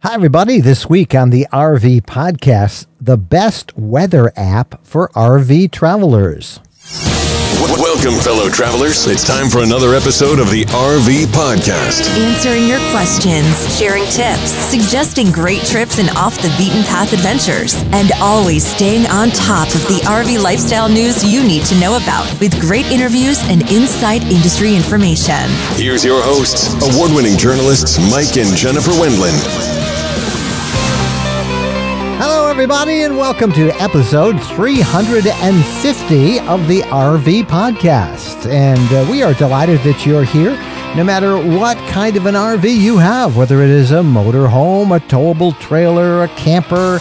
Hi, everybody. This week on the RV Podcast, the best weather app for RV travelers. Welcome, fellow travelers. It's time for another episode of the RV Podcast. Answering your questions, sharing tips, suggesting great trips and off-the-beaten-path adventures, and always staying on top of the RV lifestyle news you need to know about with great interviews and inside industry information. Here's your hosts, award-winning journalists Mike and Jennifer Wendland. Everybody, and welcome to episode 350 of the RV Podcast. And we are delighted that you're here, no matter what kind of an RV you have, whether it is a motorhome, a towable trailer, a camper,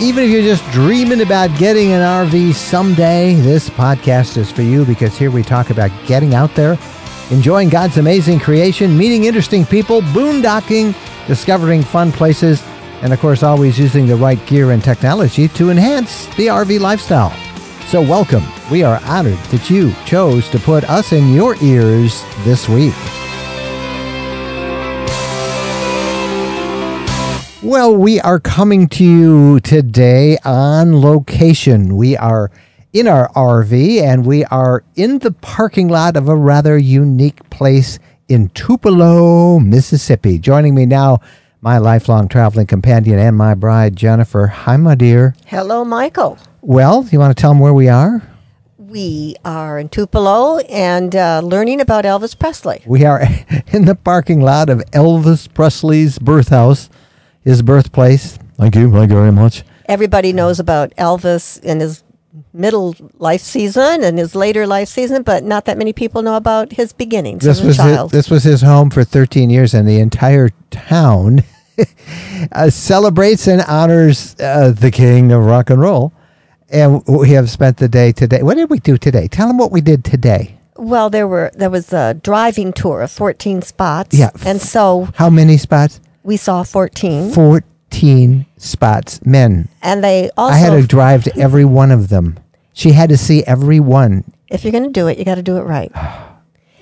even if you're just dreaming about getting an RV someday, this podcast is for you because here we talk about getting out there, enjoying God's amazing creation, meeting interesting people, boondocking, discovering fun places, and of course, always using the right gear and technology to enhance the RV lifestyle. So welcome. We are honored that you chose to put us in your ears this week. Well, we are coming to you today on location. We are in our RV and we are in the parking lot of a rather unique place in Tupelo, Mississippi. Joining me now, my lifelong traveling companion and my bride, Jennifer. Hi, my dear. Hello, Michael. Well, you want to tell them where we are? We are in Tupelo and learning about Elvis Presley. We are in the parking lot of Elvis Presley's birth house, his birthplace. Thank you. Thank you very much. Everybody knows about Elvis and his middle life season and his later life season, but not that many people know about his beginnings as a child. This was his home for 13 years, and the entire town celebrates and honors the king of rock and roll. And we have spent the day today. What did we do today? Tell them what we did today. Well, there was a driving tour of 14 spots. Yeah. And so... How many spots? We saw 14. 14 spots, men. And they also... I had to drive to every one of them. She had to see every one. If you're going to do it, you got to do it right.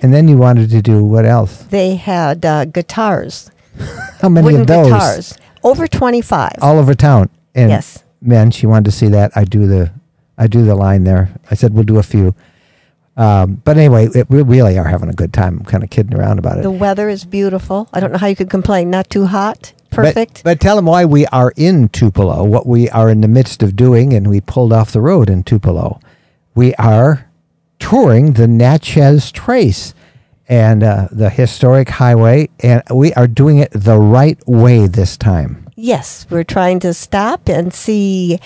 And then you wanted to do what else? They had guitars. How many wooden of those? Guitars. Over 25. All over town. And yes. Men, she wanted to see that. I do the line there. I said, we'll do a few. But anyway, we really are having a good time. I'm kind of kidding around about it. The weather is beautiful. I don't know how you could complain. Not too hot. Perfect. But tell them why we are in Tupelo, what we are in the midst of doing, and we pulled off the road in Tupelo. We are touring the Natchez Trace and the historic highway, and we are doing it the right way this time. Yes, we're trying to stop and see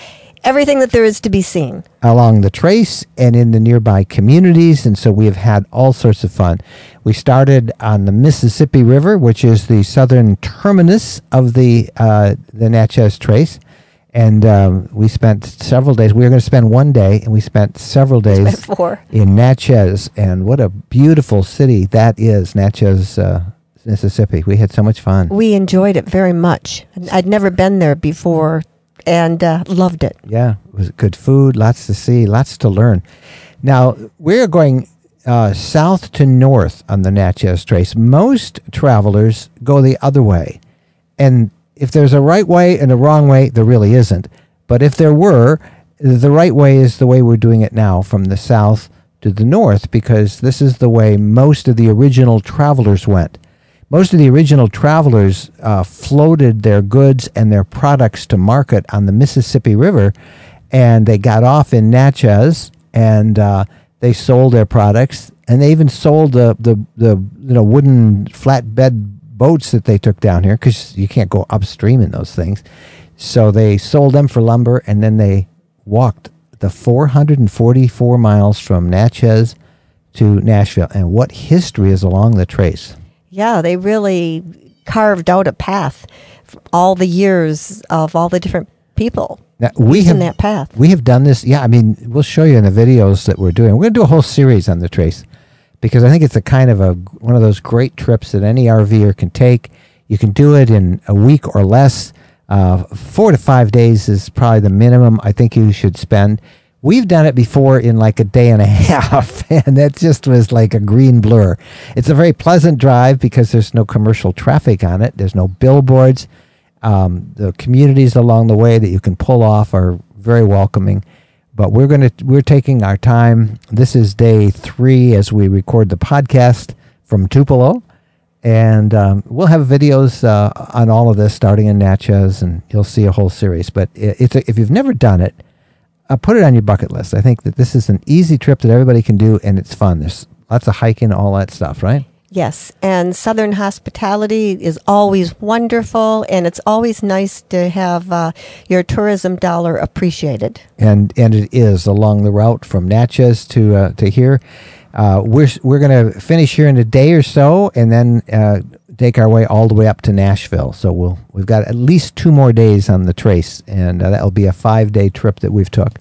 everything that there is to be seen along the trace and in the nearby communities, and so we have had all sorts of fun. We started on the Mississippi River, which is the southern terminus of the Natchez Trace, and we spent several days. We were going to spend one day, and we spent several days in Natchez, and what a beautiful city that is, Natchez, Mississippi. We had so much fun. We enjoyed it very much. I'd never been there before. And loved it. Yeah, it was good food, lots to see, lots to learn. Now, we're going south to north on the Natchez Trace. Most travelers go the other way. And if there's a right way and a wrong way, there really isn't. But if there were, the right way is the way we're doing it now, from the south to the north, because this is the way most of the original travelers went. Most of the original travelers floated their goods and their products to market on the Mississippi River, and they got off in Natchez, and they sold their products, and they even sold the wooden flatbed boats that they took down here, because you can't go upstream in those things. So they sold them for lumber, and then they walked the 444 miles from Natchez to Nashville. And what history is along the trace? Yeah, they really carved out a path for all the years of all the different people using that path. We have done this. Yeah, I mean, we'll show you in the videos that we're doing. We're going to do a whole series on the trace because I think it's a kind of one of those great trips that any RVer can take. You can do it in a week or less. 4 to 5 days is probably the minimum I think you should spend. We've done it before in like a day and a half, and that just was like a green blur. It's a very pleasant drive because there's no commercial traffic on it. There's no billboards. The communities along the way that you can pull off are very welcoming. But we're taking our time. This is day 3 as we record the podcast from Tupelo. And we'll have videos on all of this starting in Natchez, and you'll see a whole series. But if you've never done it, put it on your bucket list. I think that this is an easy trip that everybody can do, and it's fun. There's lots of hiking, all that stuff, right? Yes, and Southern hospitality is always wonderful, and it's always nice to have your tourism dollar appreciated. And it is along the route from Natchez to here. We're going to finish here in a day or so, and then take our way all the way up to Nashville. So we've got at least 2 more days on the trace, and that'll be a 5-day trip that we've took.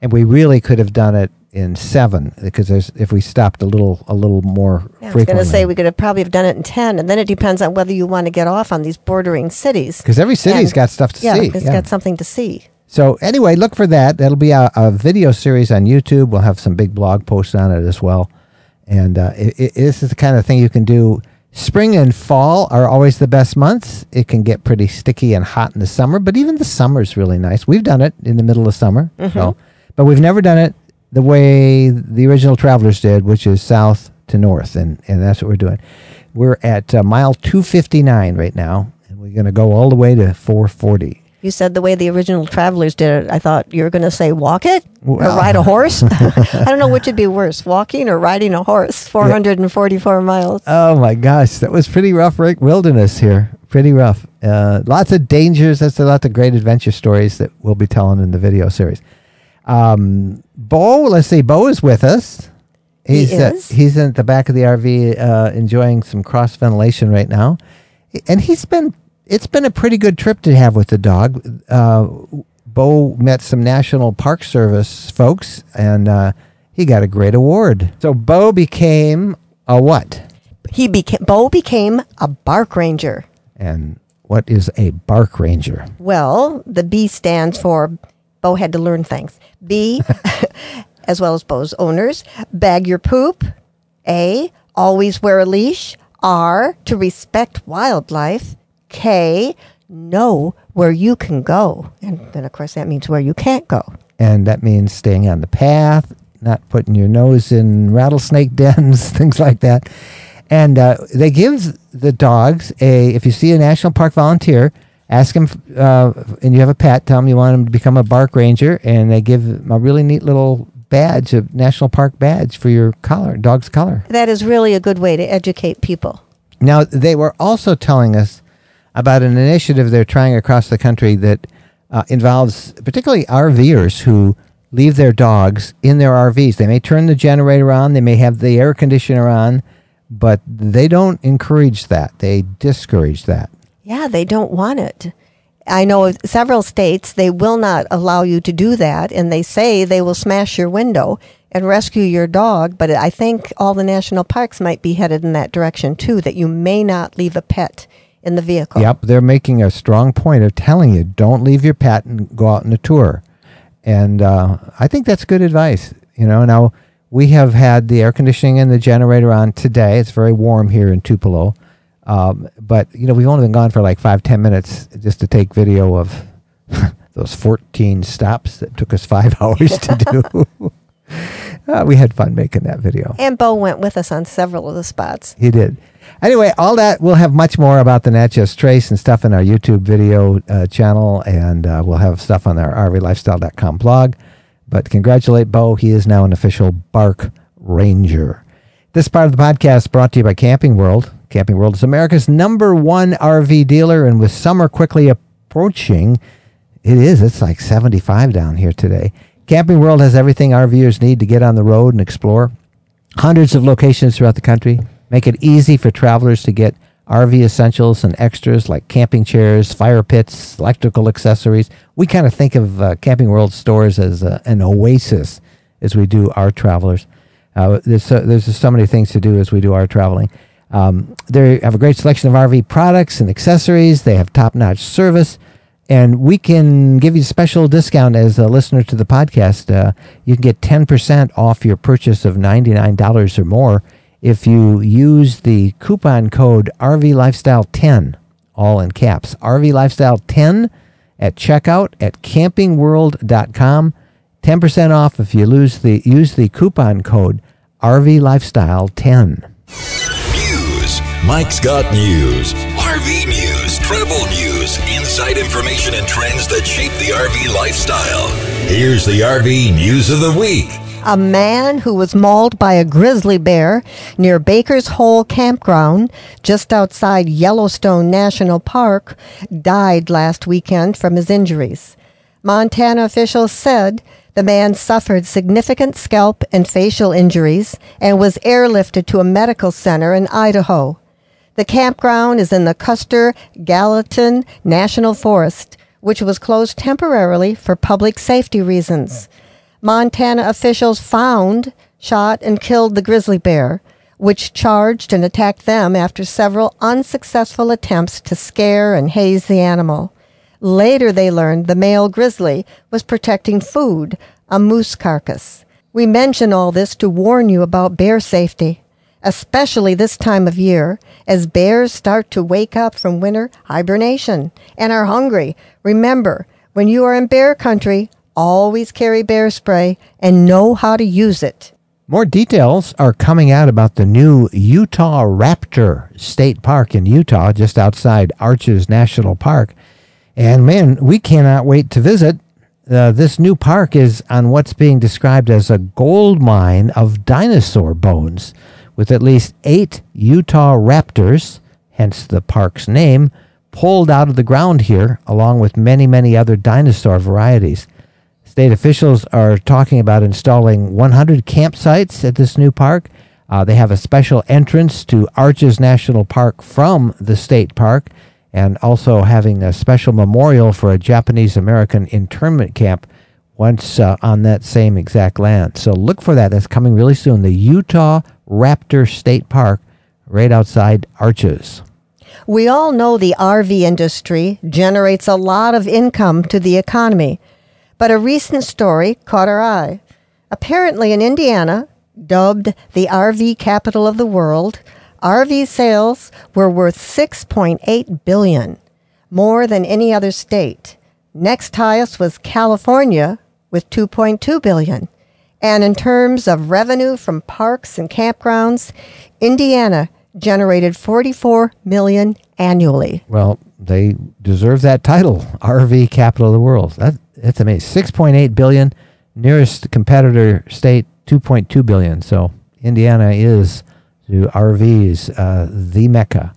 And we really could have done it in 7 because if we stopped a little more frequently. I was going to say we could have probably done it in 10, and then it depends on whether you want to get off on these bordering cities. Because every city's got stuff to see. It's got something to see. So anyway, look for that. That'll be a video series on YouTube. We'll have some big blog posts on it as well. And this is the kind of thing you can do. Spring and fall are always the best months. It can get pretty sticky and hot in the summer, but even the summer's really nice. We've done it in the middle of summer, but we've never done it the way the original travelers did, which is south to north, and that's what we're doing. We're at mile 259 right now, and we're going to go all the way to 440. You said the way the original travelers did it. I thought you were going to say walk it or ride a horse. I don't know which would be worse, walking or riding a horse, 444 miles. Oh, my gosh. That was pretty rough wilderness here. Pretty rough. Lots of dangers. That's a lot of great adventure stories that we'll be telling in the video series. Bo, let's see. Bo is with us. He's in the back of the RV enjoying some cross ventilation right now. And it's been a pretty good trip to have with the dog. Bo met some National Park Service folks, and he got a great award. So Bo became a what? Bo became a bark ranger. And what is a bark ranger? Well, the B stands for Bo had to learn things. B, as well as Bo's owners, bag your poop. A, always wear a leash. R, to respect wildlife. K, know where you can go. And then, of course, that means where you can't go. And that means staying on the path, not putting your nose in rattlesnake dens, things like that. And they give the dogs if you see a national park volunteer, ask him, and you have a pet, tell him you want him to become a bark ranger, and they give him a really neat little badge, a national park badge for your collar, dog's collar. That is really a good way to educate people. Now, they were also telling us about an initiative they're trying across the country that involves particularly RVers who leave their dogs in their RVs. They may turn the generator on, they may have the air conditioner on, but they don't encourage that. They discourage that. Yeah, they don't want it. I know several states, they will not allow you to do that, and they say they will smash your window and rescue your dog, but I think all the national parks might be headed in that direction too, that you may not leave a pet in the vehicle. Yep, they're making a strong point of telling you, don't leave your pet and go out on a tour. And I think that's good advice. You know, now we have had the air conditioning and the generator on today. It's very warm here in Tupelo. But, you know, we've only been gone for like 5-10 minutes just to take video of those 14 stops that took us 5 hours to do. We had fun making that video. And Bo went with us on several of the spots. He did. Anyway, all that, we'll have much more about the Natchez Trace and stuff in our YouTube video channel, and we'll have stuff on our RVLifestyle.com blog. But congratulate Bo. He is now an official bark ranger. This part of the podcast brought to you by Camping World. Camping World is America's #1 RV dealer, and with summer quickly approaching, it's like 75 down here today. Camping World has everything RVers need to get on the road and explore. Hundreds of locations throughout the country. Make it easy for travelers to get RV essentials and extras like camping chairs, fire pits, electrical accessories. We kind of think of Camping World stores as an oasis as we do our travelers. There's so many things to do as we do our traveling. They have a great selection of RV products and accessories. They have top-notch service. And we can give you a special discount as a listener to the podcast. You can get 10% off your purchase of $99 or more if you use the coupon code RVLIFESTYLE10, all in caps. RVLIFESTYLE10 at checkout at campingworld.com. 10% off if you use the coupon code RVLIFESTYLE10. News. Mike's got news. RV news, travel news, inside information and trends that shape the RV lifestyle. Here's the RV News of the Week. A man who was mauled by a grizzly bear near Baker's Hole Campground just outside Yellowstone National Park died last weekend from his injuries. Montana officials said the man suffered significant scalp and facial injuries and was airlifted to a medical center in Idaho. The campground is in the Custer Gallatin National Forest, which was closed temporarily for public safety reasons. Montana officials found, shot, and killed the grizzly bear, which charged and attacked them after several unsuccessful attempts to scare and haze the animal. Later, they learned the male grizzly was protecting food, a moose carcass. We mention all this to warn you about bear safety, especially this time of year, as bears start to wake up from winter hibernation and are hungry. Remember, when you are in bear country, always carry bear spray and know how to use it. More details are coming out about the new Utah Raptor State Park in Utah, just outside Arches National Park. And man, we cannot wait to visit. This new park is on what's being described as a gold mine of dinosaur bones, with at least 8 Utah raptors, hence the park's name, pulled out of the ground here, along with many, many other dinosaur varieties. State officials are talking about installing 100 campsites at this new park. They have a special entrance to Arches National Park from the state park, and also having a special memorial for a Japanese-American internment camp once on that same exact land. So look for that. That's coming really soon. The Utah Raptor State Park, right outside Arches. We all know the RV industry generates a lot of income to the economy. But a recent story caught our eye. Apparently in Indiana, dubbed the RV capital of the world, RV sales were worth $6.8 billion, more than any other state. Next highest was California with $2.2 billion. And in terms of revenue from parks and campgrounds, Indiana generated $44 million annually. Well, they deserve that title, RV capital of the world. That's amazing. $6.8 billion. Nearest competitor state, $2.2 billion. So Indiana is, to RVs, the mecca.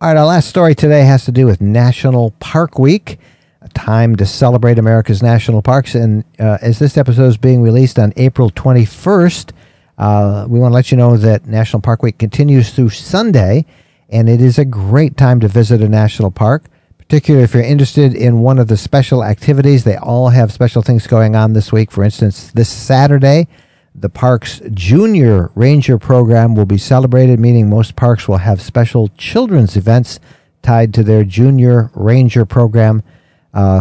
All right, our last story today has to do with National Park Week, a time to celebrate America's national parks. And as this episode is being released on April 21st, we want to let you know that National Park Week continues through Sunday, and it is a great time to visit a national park, particularly if you're interested in one of the special activities. They all have special things going on this week. For instance, this Saturday, the park's Junior Ranger program will be celebrated, meaning most parks will have special children's events tied to their Junior Ranger program.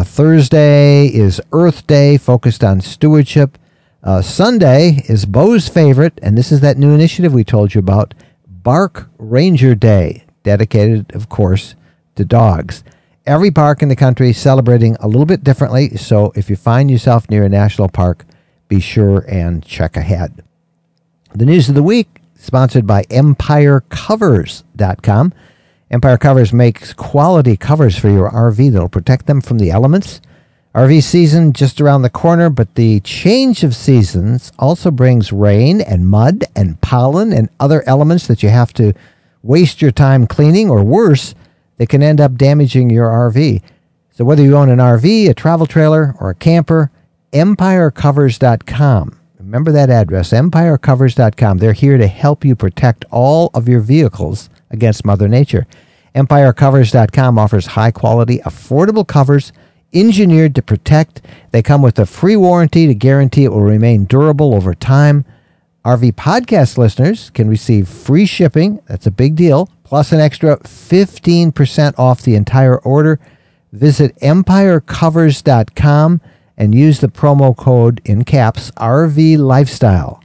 Thursday is Earth Day, focused on stewardship. Sunday is Beau's favorite, and this is that new initiative we told you about, Bark Ranger Day, dedicated, of course, to dogs. Every park in the country celebrating a little bit differently, so if you find yourself near a national park, be sure and check ahead. The News of the Week, sponsored by EmpireCovers.com. Empire Covers makes quality covers for your RV that will protect them from the elements. RV season just around the corner, but the change of seasons also brings rain and mud and pollen and other elements that you have to waste your time cleaning, or worse, they can end up damaging your RV. So whether you own an RV, a travel trailer, or a camper, EmpireCovers.com. Remember that address, EmpireCovers.com. They're here to help you protect all of your vehicles against Mother Nature. EmpireCovers.com offers high-quality, affordable covers engineered to protect. They come with a free warranty to guarantee it will remain durable over time. RV podcast listeners can receive free shipping. That's a big deal. Plus an extra 15% off the entire order. Visit EmpireCovers.com and use the promo code, in caps, RVLIFESTYLE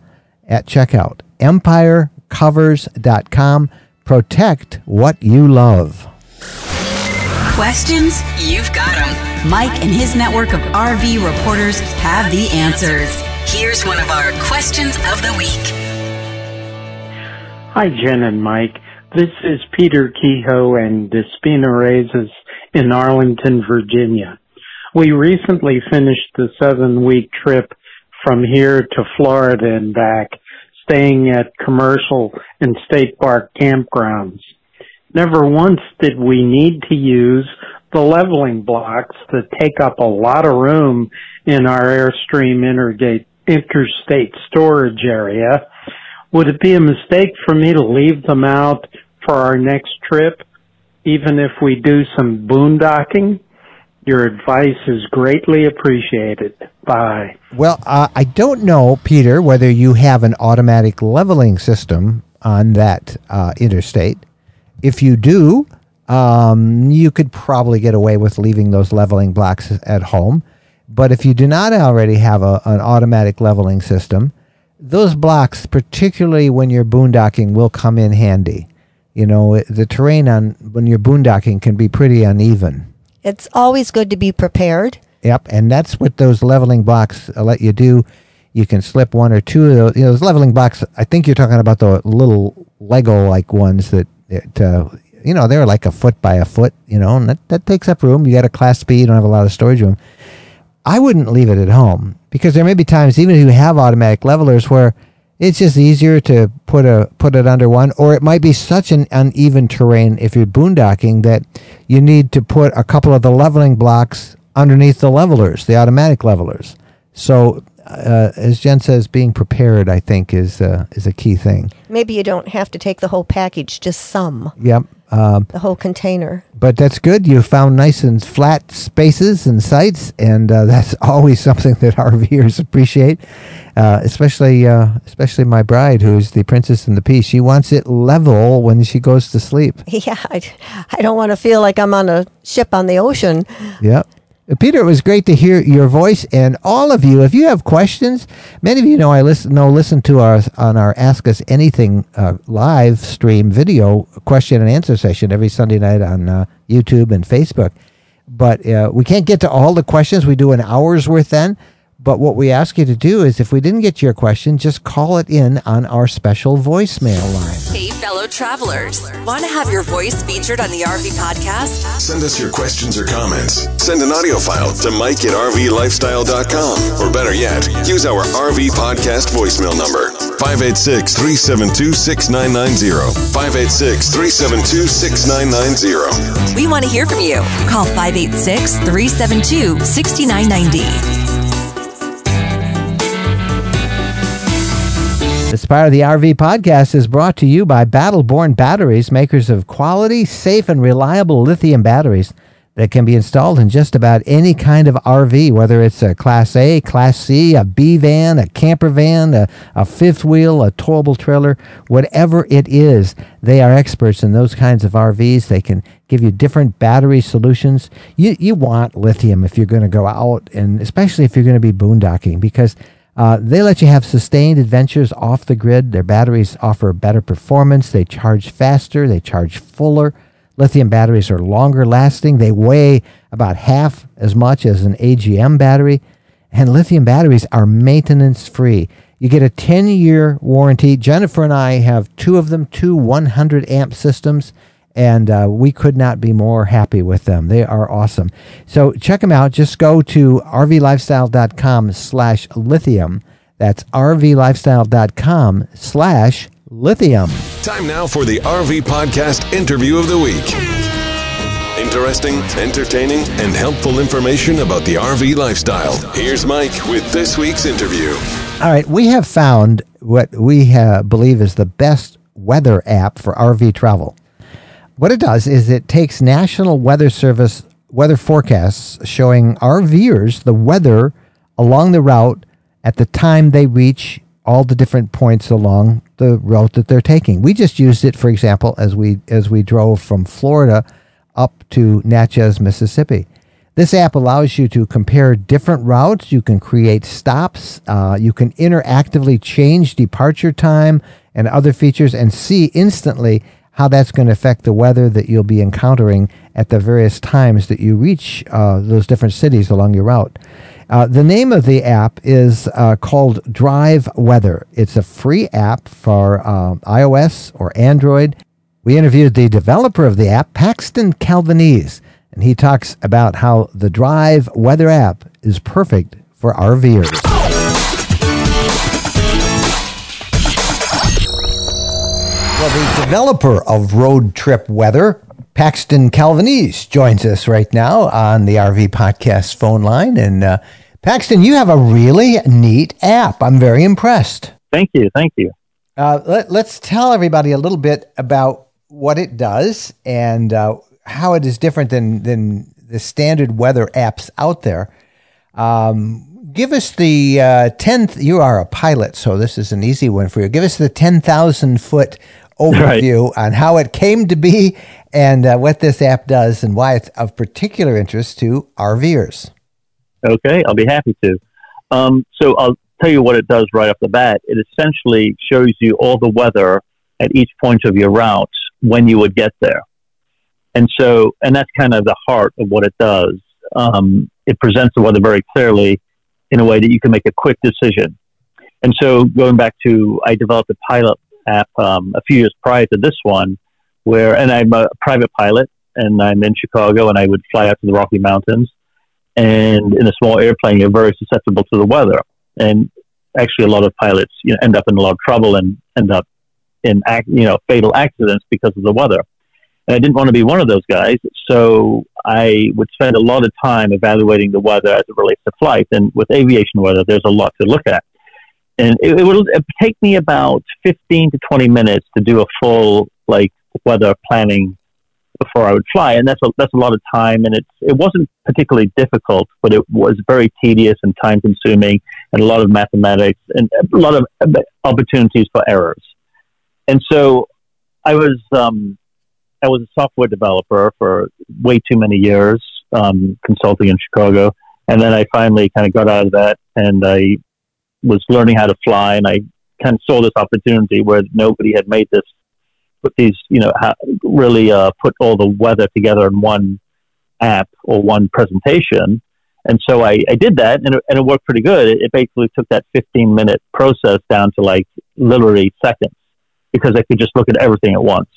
at checkout. EmpireCovers.com. Protect what you love. Questions? You've got them. Mike and his network of RV reporters have the answers. Here's one of our questions of the week. Hi, Jen and Mike. This is Peter Kehoe and the Spina Raises in Arlington, Virginia. We recently finished the 7-week trip from here to Florida and back, staying at commercial and state park campgrounds. Never once did we need to use the leveling blocks that take up a lot of room in our Airstream interstate storage area. Would it be a mistake for me to leave them out for our next trip, even if we do some boondocking? Your advice is greatly appreciated. Bye. Well, I don't know, Peter, whether you have an automatic leveling system on that interstate. If you do, you could probably get away with leaving those leveling blocks at home. But if you do not already have an automatic leveling system, those blocks, particularly when you're boondocking, will come in handy. You know, the terrain when you're boondocking can be pretty uneven. It's always good to be prepared. Yep, and that's what those leveling blocks let you do. You can slip one or two of those. You know, those leveling blocks, I think you're talking about the little Lego-like ones that they're like a foot by a foot, you know, and that takes up room. You got a Class B, you don't have a lot of storage room. I wouldn't leave it at home because there may be times, even if you have automatic levelers, where it's just easier to put it under one, or it might be such an uneven terrain if you're boondocking that you need to put a couple of the leveling blocks underneath the levelers, the automatic levelers. So as Jen says, being prepared, I think, is a key thing. Maybe you don't have to take the whole package, just some. Yep. The whole container. But that's good. You found nice and flat spaces and sites, and that's always something that RVers appreciate, especially my bride, who's the princess in the pea. She wants it level when she goes to sleep. Yeah, I don't want to feel like I'm on a ship on the ocean. Yep. Peter, it was great to hear your voice, and all of you. If you have questions, many of you know listen to us on our Ask Us Anything live stream video question and answer session every Sunday night on YouTube and Facebook. But we can't get to all the questions. We do an hour's worth then. But what we ask you to do is, if we didn't get your question, just call it in on our special voicemail line. Hey, fellow travelers. Want to have your voice featured on the RV Podcast? Send us your questions or comments. Send an audio file to Mike at RVLifestyle.com. Or better yet, use our RV Podcast voicemail number, 586-372-6990. 586-372-6990. We want to hear from you. Call 586-372-6990. This part of the RV Podcast is brought to you by Battle Born Batteries, makers of quality, safe, and reliable lithium batteries that can be installed in just about any kind of RV, whether it's a Class A, Class C, a B van, a camper van, a fifth wheel, a towable trailer, whatever it is. They are experts in those kinds of RVs. They can give you different battery solutions. You want lithium if you're going to go out, and especially if you're going to be boondocking, because they let you have sustained adventures off the grid. Their batteries offer better performance. They charge faster. They charge fuller. Lithium batteries are longer lasting. They weigh about half as much as an AGM battery. And lithium batteries are maintenance free. You get a 10-year warranty. Jennifer and I have two of them, two 100-amp systems. And we could not be more happy with them. They are awesome. So check them out. Just go to RVLifestyle.com/lithium. That's RVLifestyle.com/lithium. Time now for the RV Podcast Interview of the Week. Interesting, entertaining, and helpful information about the RV lifestyle. Here's Mike with this week's interview. All right. We have found what we believe is the best weather app for RV travel. What it does is it takes National Weather Service weather forecasts showing RVers the weather along the route at the time they reach all the different points along the route that they're taking. We just used it, for example, as we drove from Florida up to Natchez, Mississippi. This app allows you to compare different routes. You can create stops. You can interactively change departure time and other features and see instantly how that's going to affect the weather that you'll be encountering at the various times that you reach those different cities along your route. The name of the app is called Drive Weather. It's a free app for iOS or Android. We interviewed the developer of the app, Paxton Calvinese, and he talks about how the Drive Weather app is perfect for RVers. The developer of Road Trip Weather, Paxton Calvinese, joins us right now on the RV Podcast phone line. And Paxton, you have a really neat app. I'm very impressed. Thank you. Thank you. Let's tell everybody a little bit about what it does and how it is different than the standard weather apps out there. Give us the 10th. You are a pilot, so this is an easy one for you. Give us the 10,000-foot overview on how it came to be and what this app does and why it's of particular interest to RVers. Okay, I'll be happy to. So I'll tell you what it does right off the bat. It essentially shows you all the weather at each point of your route when you would get there. And that's kind of the heart of what it does. It presents the weather very clearly in a way that you can make a quick decision. And so going back to, I developed a pilot app a few years prior to this one, and I'm a private pilot, and I'm in Chicago, and I would fly out to the Rocky Mountains. And in a small airplane, you're very susceptible to the weather. And actually, a lot of pilots end up in a lot of trouble and end up in fatal accidents because of the weather. And I didn't want to be one of those guys, so I would spend a lot of time evaluating the weather as it relates to flight. And with aviation weather, there's a lot to look at. And it would take me about 15 to 20 minutes to do a full weather planning before I would fly. And that's a lot of time. And it wasn't particularly difficult, but it was very tedious and time consuming and a lot of mathematics and a lot of opportunities for errors. And so I was a software developer for way too many years, consulting in Chicago. And then I finally kind of got out of that, and I was learning how to fly, and I kind of saw this opportunity where nobody had made this, put all the weather together in one app or one presentation. And so I did that, and it worked pretty good. It basically took that 15-minute process down to literally seconds, because I could just look at everything at once.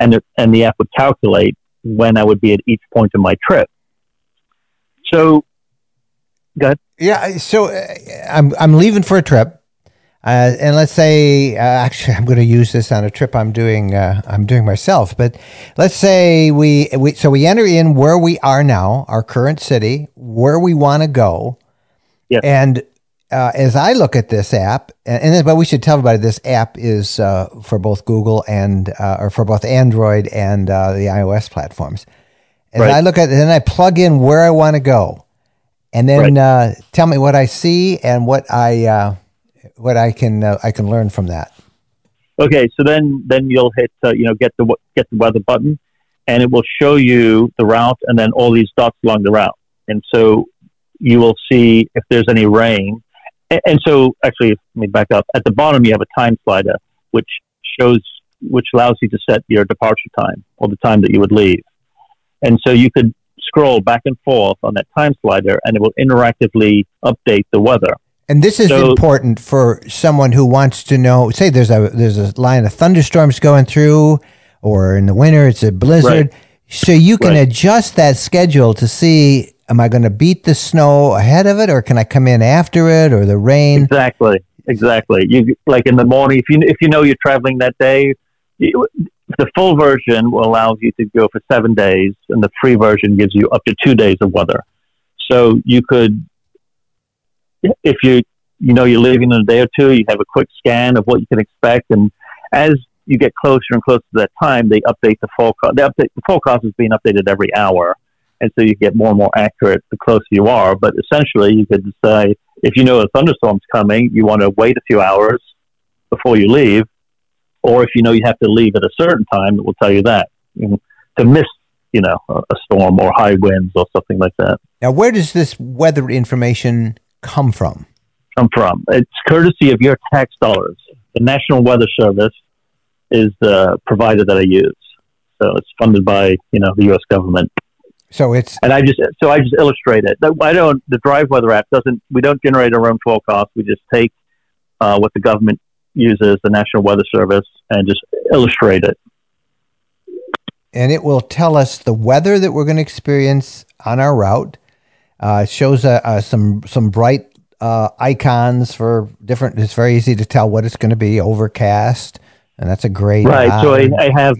And the app would calculate when I would be at each point of my trip. So, go ahead. Yeah, so I'm leaving for a trip, and let's say actually I'm going to use this on a trip I'm doing myself. But let's say we enter in where we are now, our current city, where we want to go, yeah. And as I look at this app, but we should tell everybody this app is for both Google and or for both Android and the iOS platforms. And I look at it, and I plug in where I want to go, and then tell me what I see and what I can learn from that. Okay, so then you'll hit get the weather button, and it will show you the route and then all these dots along the route, and so you will see if there's any rain. And so, actually, let me back up. At the bottom, you have a time slider, which allows you to set your departure time or the time that you would leave. And so you could scroll back and forth on that time slider, and it will interactively update the weather. And this is important for someone who wants to know, say there's a line of thunderstorms going through, or in the winter it's a blizzard. Right. So you can adjust that schedule to see, am I going to beat the snow ahead of it, or can I come in after it, or the rain? Exactly. You, in the morning, if you know you're traveling that day, the full version will allow you to go for 7 days, and the free version gives you up to 2 days of weather. So you could, if you're leaving in a day or two, you have a quick scan of what you can expect, and as you get closer and closer to that time, they update the forecast. The forecast is being updated every hour. And so you get more and more accurate the closer you are. But essentially, you could say, if you know a thunderstorm's coming, you want to wait a few hours before you leave. Or if you know you have to leave at a certain time, it will tell you that, to miss, a storm or high winds or something like that. Now, where does this weather information come from? It's courtesy of your tax dollars. The National Weather Service is the provider that I use. So it's funded by, you know, the U.S. government. So I just illustrate it. The Drive Weather app we don't generate our own forecast. We just take what the government uses, the National Weather Service, and just illustrate it. And it will tell us the weather that we're going to experience on our route. It shows some bright icons for different. It's very easy to tell what it's going to be, overcast. And that's a gray dot. Right, so I have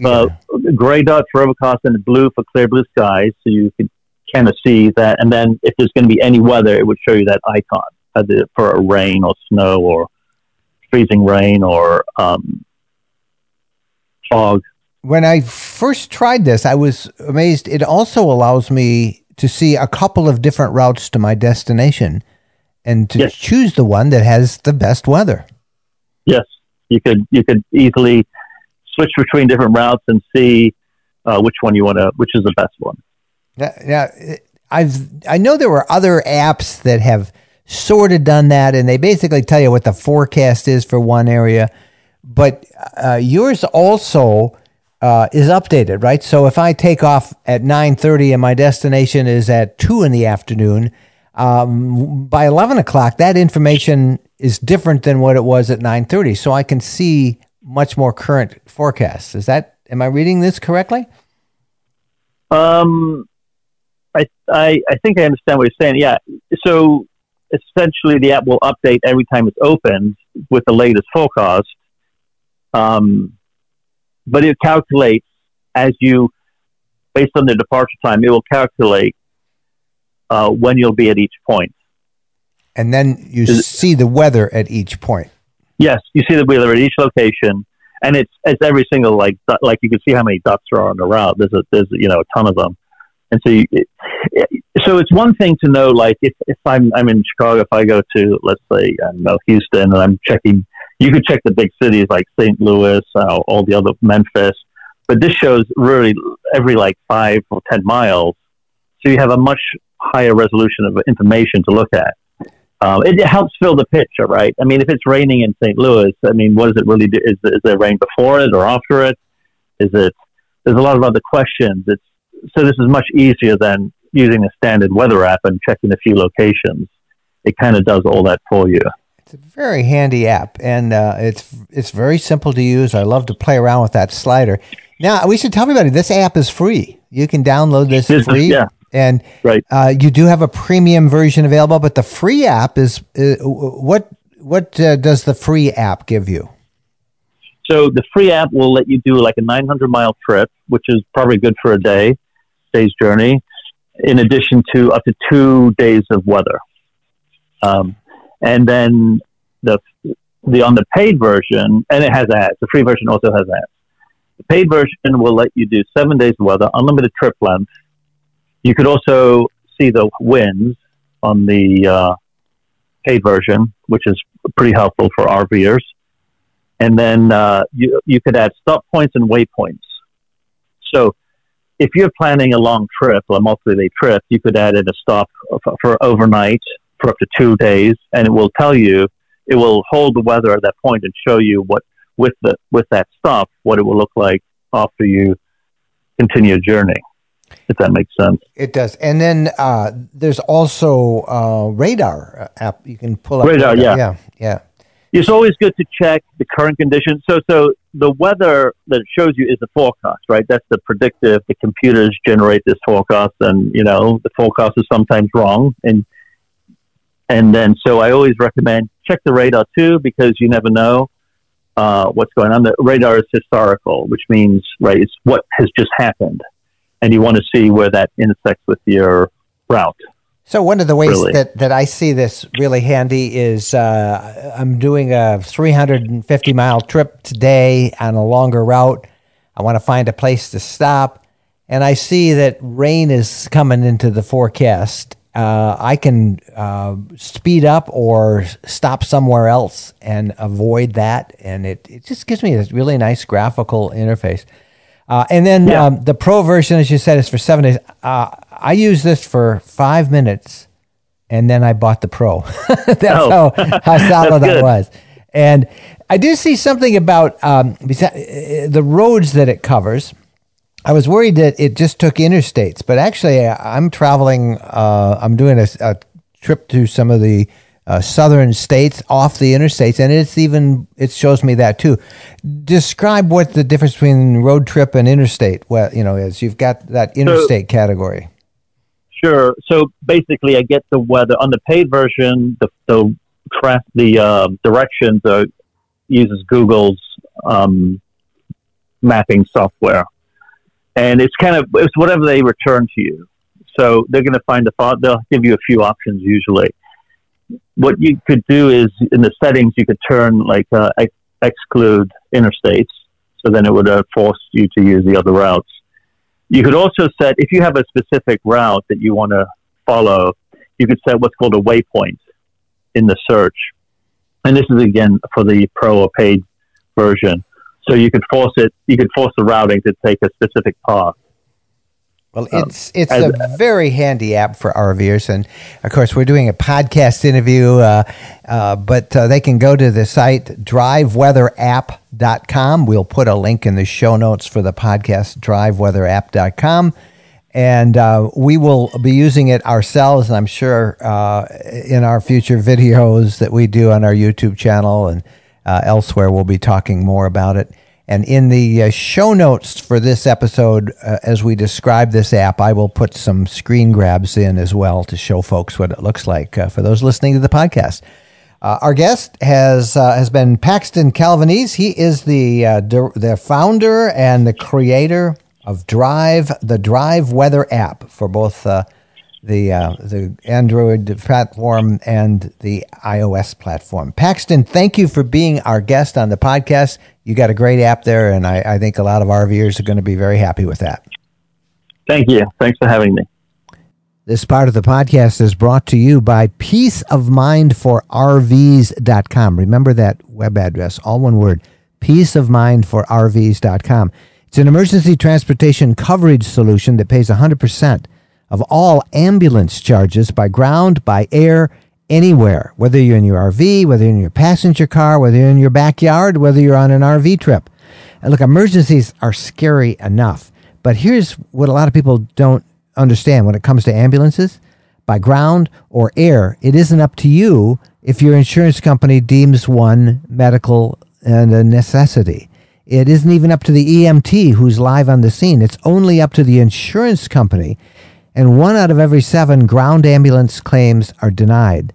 gray dots for overcast and blue for clear blue skies, so you can kind of see that. And then if there's going to be any weather, it would show you that icon for a rain or snow or freezing rain or fog. When I first tried this, I was amazed. It also allows me to see a couple of different routes to my destination and to choose the one that has the best weather. Yes. You could easily switch between different routes and see which one you want to, which is the best one. Yeah, I know there were other apps that have sort of done that, and they basically tell you what the forecast is for one area, but yours also is updated, right? So if I take off at 9:30 and my destination is at 2 p.m. By 11 o'clock, that information is different than what it was at 9:30. So I can see much more current forecasts. Am I reading this correctly? I think I understand what you're saying. Yeah. So essentially the app will update every time it's opened with the latest forecast. But it calculates based on the departure time, it will calculate when you'll be at each point. And then you see the weather at each point. Yes, you see the weather at each location, and it's every single like you can see how many dots there are on the route. There's a ton of them, and so it's one thing to know, like if I'm in Chicago, if I go to, let's say, I don't know, Houston, and I'm checking. You could check the big cities like St. Louis, all the other Memphis, but this shows really every 5 or 10 miles, so you have a much higher resolution of information to look at. It helps fill the picture, right? I mean, if it's raining in St. Louis, I mean, what does it really do? Is there rain before it or after it? There's a lot of other questions. So this is much easier than using a standard weather app and checking a few locations. It kind of does all that for you. It's a very handy app, and it's very simple to use. I love to play around with that slider. Now, we should tell everybody this app is free. You can download this free. Yeah. And right. You do have a premium version available, but the free app is what does the free app give you? So the free app will let you do like a 900-mile trip, which is probably good for a day's journey, in addition to up to 2 days of weather. And then the on the paid version, and it has ads. The free version also has ads. The paid version will let you do 7 days of weather, unlimited trip length. You could also see the winds on the paid version, which is pretty helpful for RVers. And then you could add stop points and waypoints. So if you're planning a long trip, or a multi-day trip, you could add in a stop for overnight for up to 2 days, and it will hold the weather at that point and show you what with that stop what it will look like after you continue your journey. If that makes sense. It does. And then there's also radar app. You can pull up radar. Yeah. It's always good to check the current conditions. So the weather that it shows you is the forecast, right? That's the predictive. The computers generate this forecast, and the forecast is sometimes wrong. And then so I always recommend check the radar too, because you never know what's going on. The radar is historical, which means, right, it's what has just happened. And you want to see where that intersects with your route. So one of the ways that I see this really handy is I'm doing a 350-mile trip today on a longer route. I want to find a place to stop. And I see that rain is coming into the forecast. I can speed up or stop somewhere else and avoid that. And it just gives me a really nice graphical interface. And then the pro version, as you said, is for 7 days. I used this for 5 minutes, and then I bought the pro. That's how solid that was. And I do see something about the roads that it covers. I was worried that it just took interstates, but actually I'm traveling, I'm doing a trip to some of the southern states off the interstates, and it shows me that too. Describe what the difference between road trip and interstate is. You've got that interstate category. Sure. So basically, I get the weather on the paid version. The directions uses Google's mapping software, and it's whatever they return to you. So they're going to find they'll give you a few options usually. What you could do is in the settings you could turn exclude interstates, so then it would force you to use the other routes. You could also set, if you have a specific route that you want to follow, you could set what's called a waypoint in the search. And this is again for the pro or paid version. So you could force the routing to take a specific path. Well, it's a very handy app for RVers, and of course we're doing a podcast interview, but they can go to the site driveweatherapp.com. We'll put a link in the show notes for the podcast, driveweatherapp.com, and we will be using it ourselves, and I'm sure in our future videos that we do on our YouTube channel and elsewhere we'll be talking more about it. And in the show notes for this episode, as we describe this app, I will put some screen grabs in as well to show folks what it looks like for those listening to the podcast. Our guest has been Paxton Calvinese. He is the founder and the creator of the Drive Weather app for both the Android platform and the iOS platform. Paxton, thank you for being our guest on the podcast. You got a great app there, and I think a lot of RVers are going to be very happy with that. Thank you. Thanks for having me. This part of the podcast is brought to you by PeaceOfMindForRVs.com. Remember that web address, all one word, PeaceOfMindForRVs.com. It's an emergency transportation coverage solution that pays 100% of all ambulance charges by ground, by air, anywhere, whether you're in your RV, whether you're in your passenger car, whether you're in your backyard, whether you're on an RV trip. And look, emergencies are scary enough, but here's what a lot of people don't understand when it comes to ambulances. By ground or air, it isn't up to you if your insurance company deems one medical and a necessity. It isn't even up to the EMT who's live on the scene. It's only up to the insurance company. And 1 out of every 7 ground ambulance claims are denied.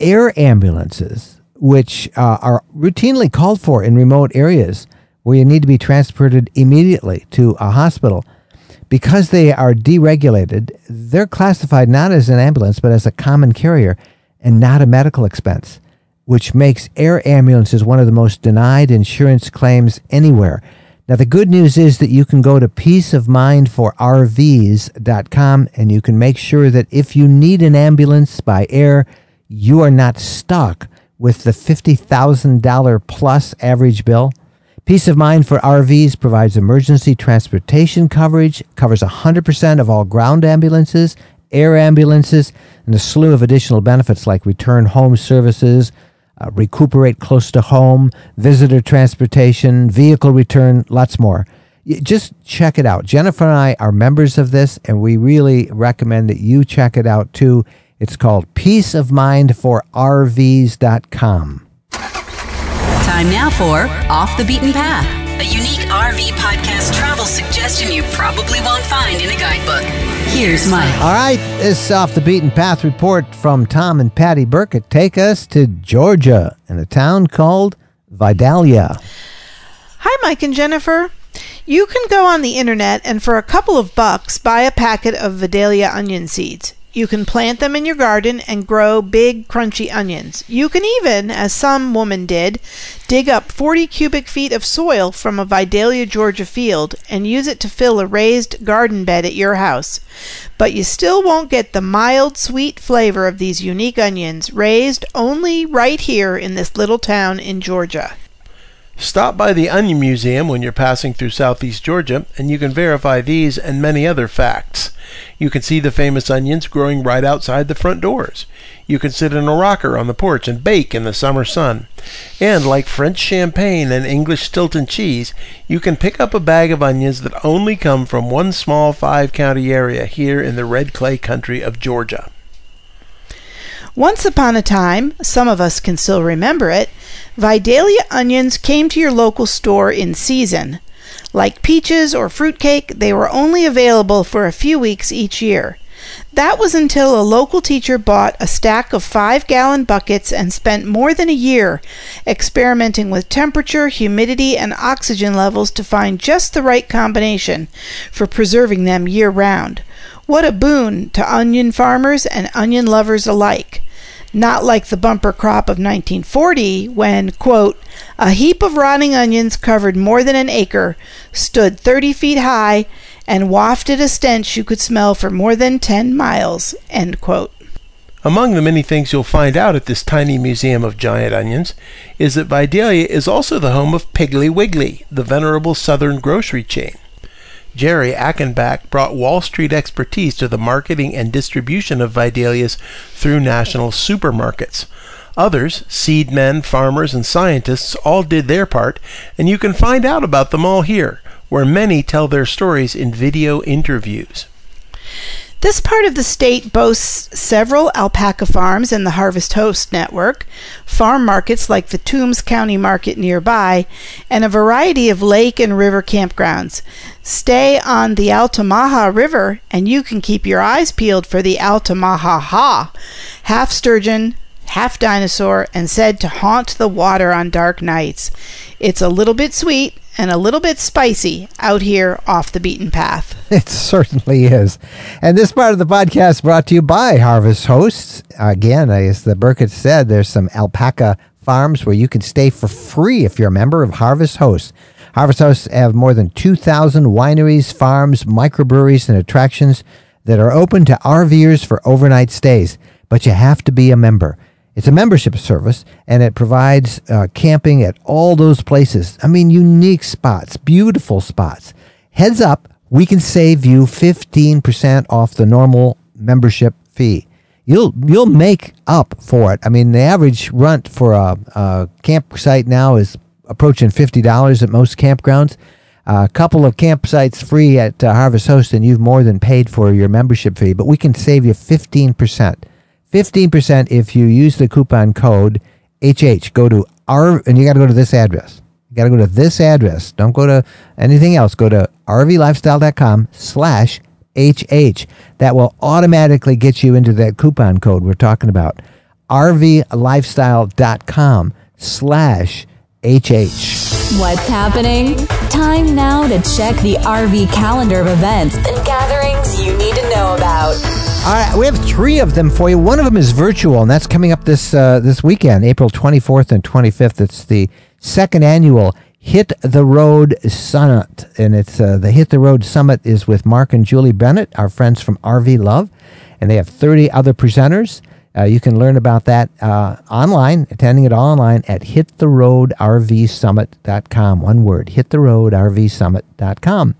Air ambulances, which are routinely called for in remote areas where you need to be transported immediately to a hospital, because they are deregulated, they're classified not as an ambulance, but as a common carrier and not a medical expense, which makes air ambulances one of the most denied insurance claims anywhere. Now, the good news is that you can go to peaceofmindforrvs.com, and you can make sure that if you need an ambulance by air, you are not stuck with the $50,000 plus average bill. Peace of Mind for RVs provides emergency transportation coverage, covers 100% of all ground ambulances, air ambulances, and a slew of additional benefits like return home services, recuperate close to home, visitor transportation, vehicle return, lots more. Just check it out. Jennifer and I are members of this, and we really recommend that you check it out too. It's called peaceofmindforrvs.com. Time now for Off the Beaten Path, a unique RV podcast travel suggestion you probably won't find in a guidebook. Here's Mike. All right, this Off the Beaten Path report from Tom and Patty Burkett take us to Georgia in a town called Vidalia. Hi, Mike and Jennifer. You can go on the internet and for a couple of bucks buy a packet of Vidalia onion seeds. You can plant them in your garden and grow big, crunchy onions. You can even, as some woman did, dig up 40 cubic feet of soil from a Vidalia, Georgia field and use it to fill a raised garden bed at your house. But you still won't get the mild, sweet flavor of these unique onions, raised only right here in this little town in Georgia. Stop by the Onion Museum when you're passing through southeast Georgia, and you can verify these and many other facts. You can see the famous onions growing right outside the front doors. You can sit in a rocker on the porch and bake in the summer sun. And like French champagne and English Stilton cheese, you can pick up a bag of onions that only come from one small 5-county area here in the red clay country of Georgia. Once upon a time, some of us can still remember it, Vidalia onions came to your local store in season. Like peaches or fruitcake, they were only available for a few weeks each year. That was until a local teacher bought a stack of 5-gallon buckets and spent more than a year experimenting with temperature, humidity, and oxygen levels to find just the right combination for preserving them year-round. What a boon to onion farmers and onion lovers alike. Not like the bumper crop of 1940 when, quote, a heap of rotting onions covered more than an acre, stood 30 feet high, and wafted a stench you could smell for more than 10 miles, end quote. Among the many things you'll find out at this tiny museum of giant onions is that Vidalia is also the home of Piggly Wiggly, the venerable southern grocery chain. Jerry Achenbach brought Wall Street expertise to the marketing and distribution of Vidalias through national supermarkets. Others, seedmen, farmers, and scientists all did their part, and you can find out about them all here, where many tell their stories in video interviews. This part of the state boasts several alpaca farms in the Harvest Host network, farm markets like the Toombs County Market nearby, and a variety of lake and river campgrounds. Stay on the Altamaha River, and you can keep your eyes peeled for the Altamaha, half sturgeon, half dinosaur, and said to haunt the water on dark nights. It's a little bit sweet and a little bit spicy out here off the beaten path. It certainly is. And this part of the podcast brought to you by Harvest Hosts. Again, as the Burkett said, there's some alpaca farms where you can stay for free if you're a member of Harvest Hosts. Harvest Hosts have more than 2,000 wineries, farms, microbreweries, and attractions that are open to RVers for overnight stays. But you have to be a member. It's a membership service, and it provides camping at all those places. I mean, unique spots, beautiful spots. Heads up, we can save you 15% off the normal membership fee. You'll make up for it. I mean, the average rent for a campsite now is approaching $50 at most campgrounds. A couple of campsites free at Harvest Host, and you've more than paid for your membership fee, but we can save you 15%. 15% if you use the coupon code HH. Go to RV, and you got to go to this address. You got to go to this address. Don't go to anything else. Go to RVLifestyle.com/HH. That will automatically get you into that coupon code we're talking about. RVLifestyle.com/HH. What's happening? Time now to check the RV calendar of events and gatherings you need to know about. All right, we have 3 of them for you. One of them is virtual, and that's coming up this weekend, April 24th and 25th. It's the second annual Hit the Road Summit, and it's the Hit the Road Summit is with Mark and Julie Bennett, our friends from RV Love, and they have 30 other presenters. You can learn about that online, attending it online at hittheroadrvsummit.com. One word, hittheroadrvsummit.com.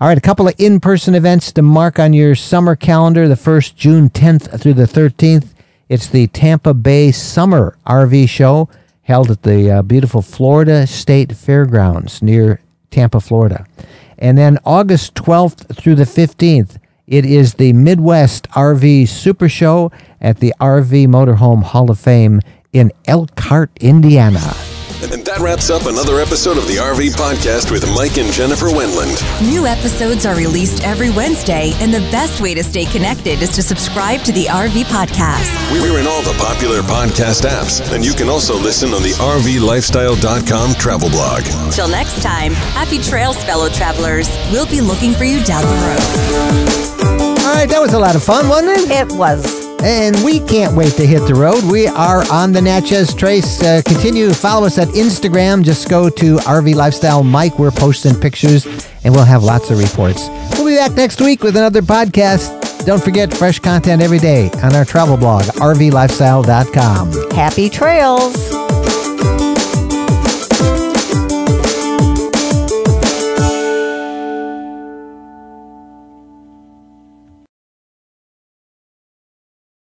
All right, a couple of in-person events to mark on your summer calendar. The first, June 10th through the 13th, it's the Tampa Bay Summer RV Show held at the beautiful Florida State Fairgrounds near Tampa, Florida. And then August 12th through the 15th, it is the Midwest RV Super Show at the RV Motorhome Hall of Fame in Elkhart, Indiana. And that wraps up another episode of the RV Podcast with Mike and Jennifer Wendland. New episodes are released every Wednesday, and the best way to stay connected is to subscribe to the RV Podcast. We're in all the popular podcast apps, and you can also listen on the RVLifestyle.com travel blog. Till next time, happy trails, fellow travelers. We'll be looking for you down the road. All right, that was a lot of fun, wasn't it? It was. And we can't wait to hit the road. We are on the Natchez Trace. Continue to follow us at Instagram. Just go to RV Lifestyle Mike. We're posting pictures, and we'll have lots of reports. We'll be back next week with another podcast. Don't forget, fresh content every day on our travel blog, RVLifestyle.com. Happy trails.